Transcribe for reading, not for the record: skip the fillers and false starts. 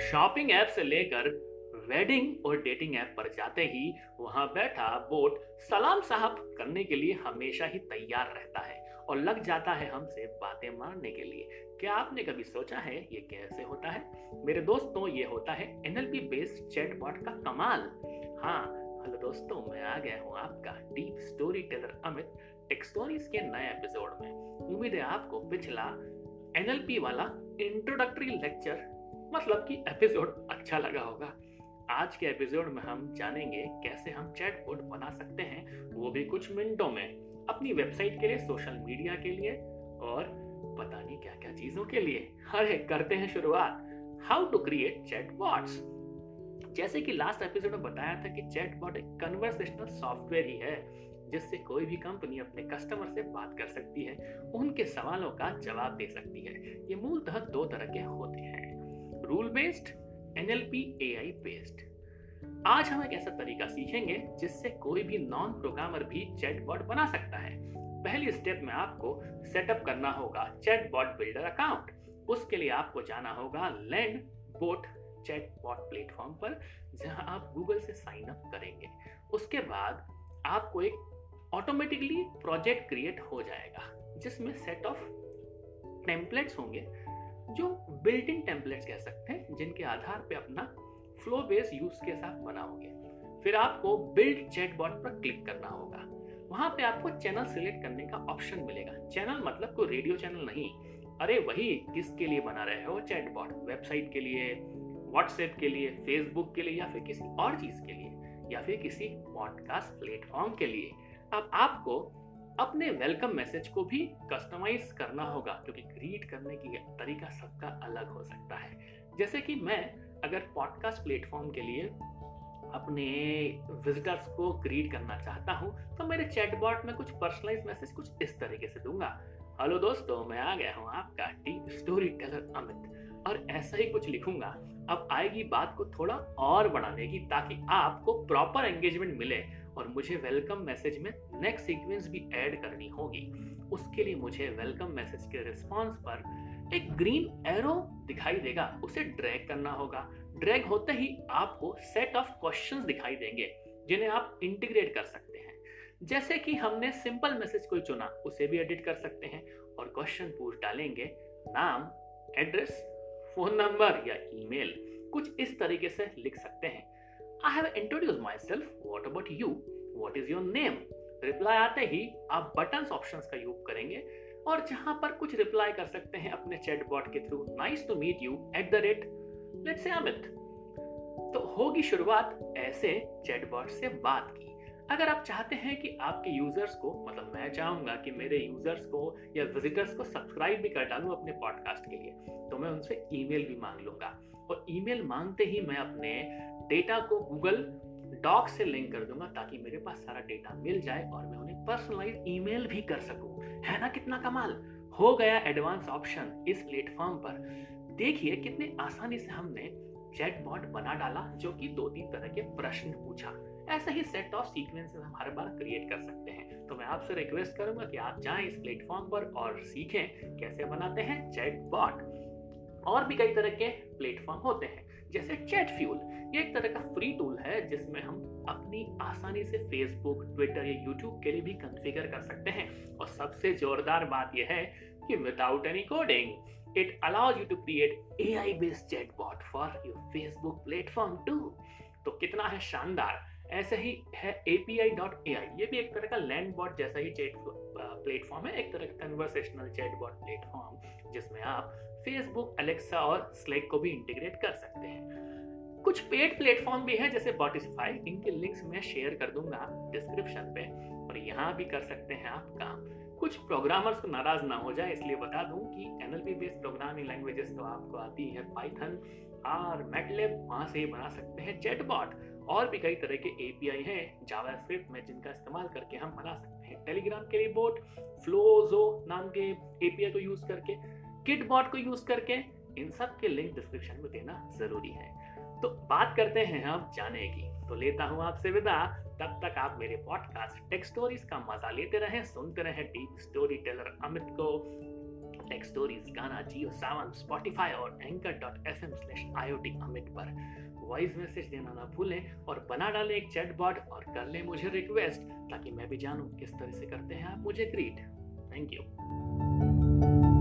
Shopping app से लेकर wedding और डेटिंग ऐप पर जाते ही वहां बैठा बोट सलाम साहब करने के लिए हमेशा ही तैयार रहता है और लग जाता है हमसे बातें मारने के लिए। क्या आपने कभी सोचा है ये कैसे होता है? मेरे दोस्तों, ये होता है एनएलपी बेस्ड चैटबॉट का कमाल। हाँ, हेलो दोस्तों, मैं आ गया हूँ आपका deep story teller Amit tech stories के नए एपिसोड में। उम्मीद है आपको पिछला एनएलपी वाला इंट्रोडक्टरी लेक्चर मतलब कि एपिसोड अच्छा लगा होगा। आज के एपिसोड में हम जानेंगे कैसे हम चैटबॉट बना सकते हैं, वो भी कुछ मिनटों में, अपनी वेबसाइट के लिए, सोशल मीडिया के लिए और पता नहीं क्या क्या चीजों के लिए। अरे करते हैं शुरुआत, हाउ टू क्रिएट चैटबॉट्स। जैसे कि लास्ट एपिसोड में बताया था कि चैटबॉट एक कन्वर्सेशनल सॉफ्टवेयर ही है जिससे कोई भी कंपनी अपने कस्टमर से बात कर सकती है, उनके सवालों का जवाब दे सकती है। ये मूलतः दो तरह के होते हैं, rule based NLP AI based. आज हम एक ऐसा तरीका सीखेंगे जिससे कोई भी नॉन प्रोग्रामर भी चैटबॉट बना सकता है। पहली स्टेप में आपको सेटअप करना होगा चैटबॉट बिल्डर अकाउंट। उसके लिए आपको जाना होगा लैंडबॉट चैटबॉट प्लेटफॉर्म पर, जहां आप गूगल से साइन अप करेंगे। उसके बाद आपको एक ऑटोमेटिकली प्रोजेक्ट क्रिएट हो जाएगा जिसमें सेट ऑफ टेम्पलेट्स होंगे, जो बिल्ट इन टेम्पलेट्स कह सकते हैं, जिनके आधार पे अपना फ्लो बेस यूज के साथ बनाओगे। फिर आपको बिल्ड चैटबॉट पर क्लिक करना होगा। वहां पे आपको चैनल सिलेक्ट करने का ऑप्शन मिलेगा। चैनल मतलब कोई रेडियो चैनल नहीं, अरे वही किसके लिए बना रहे हो चैटबॉट, वेबसाइट के लिए, व्हाट्सएप के लिए, फेसबुक के लिए या फिर किसी और चीज के लिए या फिर किसी पॉडकास्ट प्लेटफॉर्म के लिए। अब आपको अपने वेलकम मैसेज को भी कस्टमाइज करना होगा क्योंकि क्रिएट करने की तरीका सबका अलग हो सकता है। जैसे कि मैं अगर पॉडकास्ट प्लेटफॉर्म के लिए अपने विजिटर्स को क्रिएट करना चाहता हूं तो मेरे चैटबॉट में कुछ पर्सनलाइज मैसेज कुछ इस तरीके से दूंगा, हेलो दोस्तों, मैं आ गया हूं आपका डीप स्टोरी टेलर अमित, और ऐसा ही कुछ लिखूंगा। अब आएगी बात को थोड़ा और बढ़ाने की ताकि आपको प्रॉपर एंगेजमेंट मिले, और मुझे वेलकम मैसेज में नेक्स्ट सीक्वेंस भी ऐड करनी होगी। उसके लिए मुझे वेलकम मैसेज के रिस्पांस पर एक ग्रीन एरो दिखाई देगा, उसे ड्रैग करना होगा। ड्रैग होते ही आपको सेट ऑफ क्वेश्चंस दिखाई देंगे जिन्हें आप इंटीग्रेट कर सकते हैं। जैसे कि हमने सिंपल मैसेज कोई चुना, उसे भी एडिट कर सकते हैं और क्वेश्चन पूछ डालेंगे, नाम, एड्रेस, फोन नंबर या ईमेल, कुछ इस तरीके से लिख सकते हैं। I have introduced myself. What about you? What is your name? Reply आते ही आप बटन्स ऑप्शंस का यूज करेंगे और जहां पर कुछ रिप्लाई कर सकते हैं अपने चैटबॉट के through, nice to meet you @ let's say Amit. तो होगी शुरुआत ऐसे चैटबॉट से बात की। अगर आप चाहते हैं कि आपके यूजर्स को, मतलब मैं चाहूंगा कि मेरे यूजर्स को या विजिटर्स को सब्सक्राइब भी कर डालूं अपने पॉडकास्ट के लिए, तो मैं उनसे ईमेल भी मांग लूंगा। और ईमेल मांगते ही मैं अपने डेटा को गूगल डॉक से लिंक कर दूंगा ताकि मेरे पास सारा डेटा मिल जाए और मैं उन्हें पर्सनलाइज ईमेल भी कर सकूं। है ना, कितना कमाल हो गया एडवांस ऑप्शन इस प्लेटफॉर्म पर। देखिए कितने आसानी से हमने चैटबॉट बना डाला जो कि 2-3 तरह के प्रश्न पूछा। ऐसे ही सेट ऑफ सीक्वेंसेस हम हर बार क्रिएट कर सकते हैं। तो मैं आपसे रिक्वेस्ट करूंगा कि आप जाएं इस प्लेटफॉर्म पर और सीखें कैसे बनाते हैं चैटबॉट। और भी कई तरह के प्लेटफॉर्म होते हैं, जैसे चैटफ्यूल, ये एक तरह का फ्री टूल है जिसमें हम अपनी आसानी से फेसबुक, ट्विटर या यूट्यूब के लिए भी कॉन्फ़िगर कर सकते हैं। और सबसे जोरदार बात यह है कि without any coding it allows you to create AI based chatbot for your Facebook platform too. तो कितना है शानदार। ऐसे ही है API.ai, ये भी एक तरह का लैंडबॉट जैसा ही चैट प्लेटफॉर्म है, एक तरह का कन्वर्सेशनल चैटबॉट प्लेटफॉर्म जिसमें आप फेसबुक, एलेक्सा और स्लैक को भी इंटीग्रेट कर सकते हैं। कुछ पेड प्लेटफॉर्म भी है जैसे बॉटिफाई, इनके लिंक्स मैं शेयर कर दूंगा डिस्क्रिप्शन पे, और यहाँ भी कर सकते हैं आप काम। कुछ प्रोग्रामर्स को नाराज ना हो जाए इसलिए बता दूं कि NLP बेस्ड प्रोग्रामिंग लैंग्वेजेस तो आपको आती है, पाइथन, R, MATLAB, वहां से ही बना सकते हैं चैटबॉट। और भी कई तरह के API हैं जावास्क्रिप्ट में जिनका इस्तेमाल करके हम बना सकते हैं टेलीग्राम के लिए बोट, फ्लोजो नाम के API को यूज करके, किटबॉट को यूज करके। इन सब के लिंक डिस्क्रिप्शन में देना जरूरी है। तो बात करते हैं हम जाने की, तो लेता हूं आपसे विदा। तब तक आप मेरे पॉडकास्ट टेक स्टोरीज का मजा लेते रहें, सुनते रहें डीप स्टोरी टेलर अमित को। Tech stories, Gaana, Jio Saavn, Spotify और anchor.fm/iotamit अमित पर वॉइस मैसेज देना ना भूलें और बना डालें एक चैटबॉट और कर लें मुझे रिक्वेस्ट, ताकि मैं भी जानूं किस तरह से करते हैं आप मुझे ग्रीट। Thank you.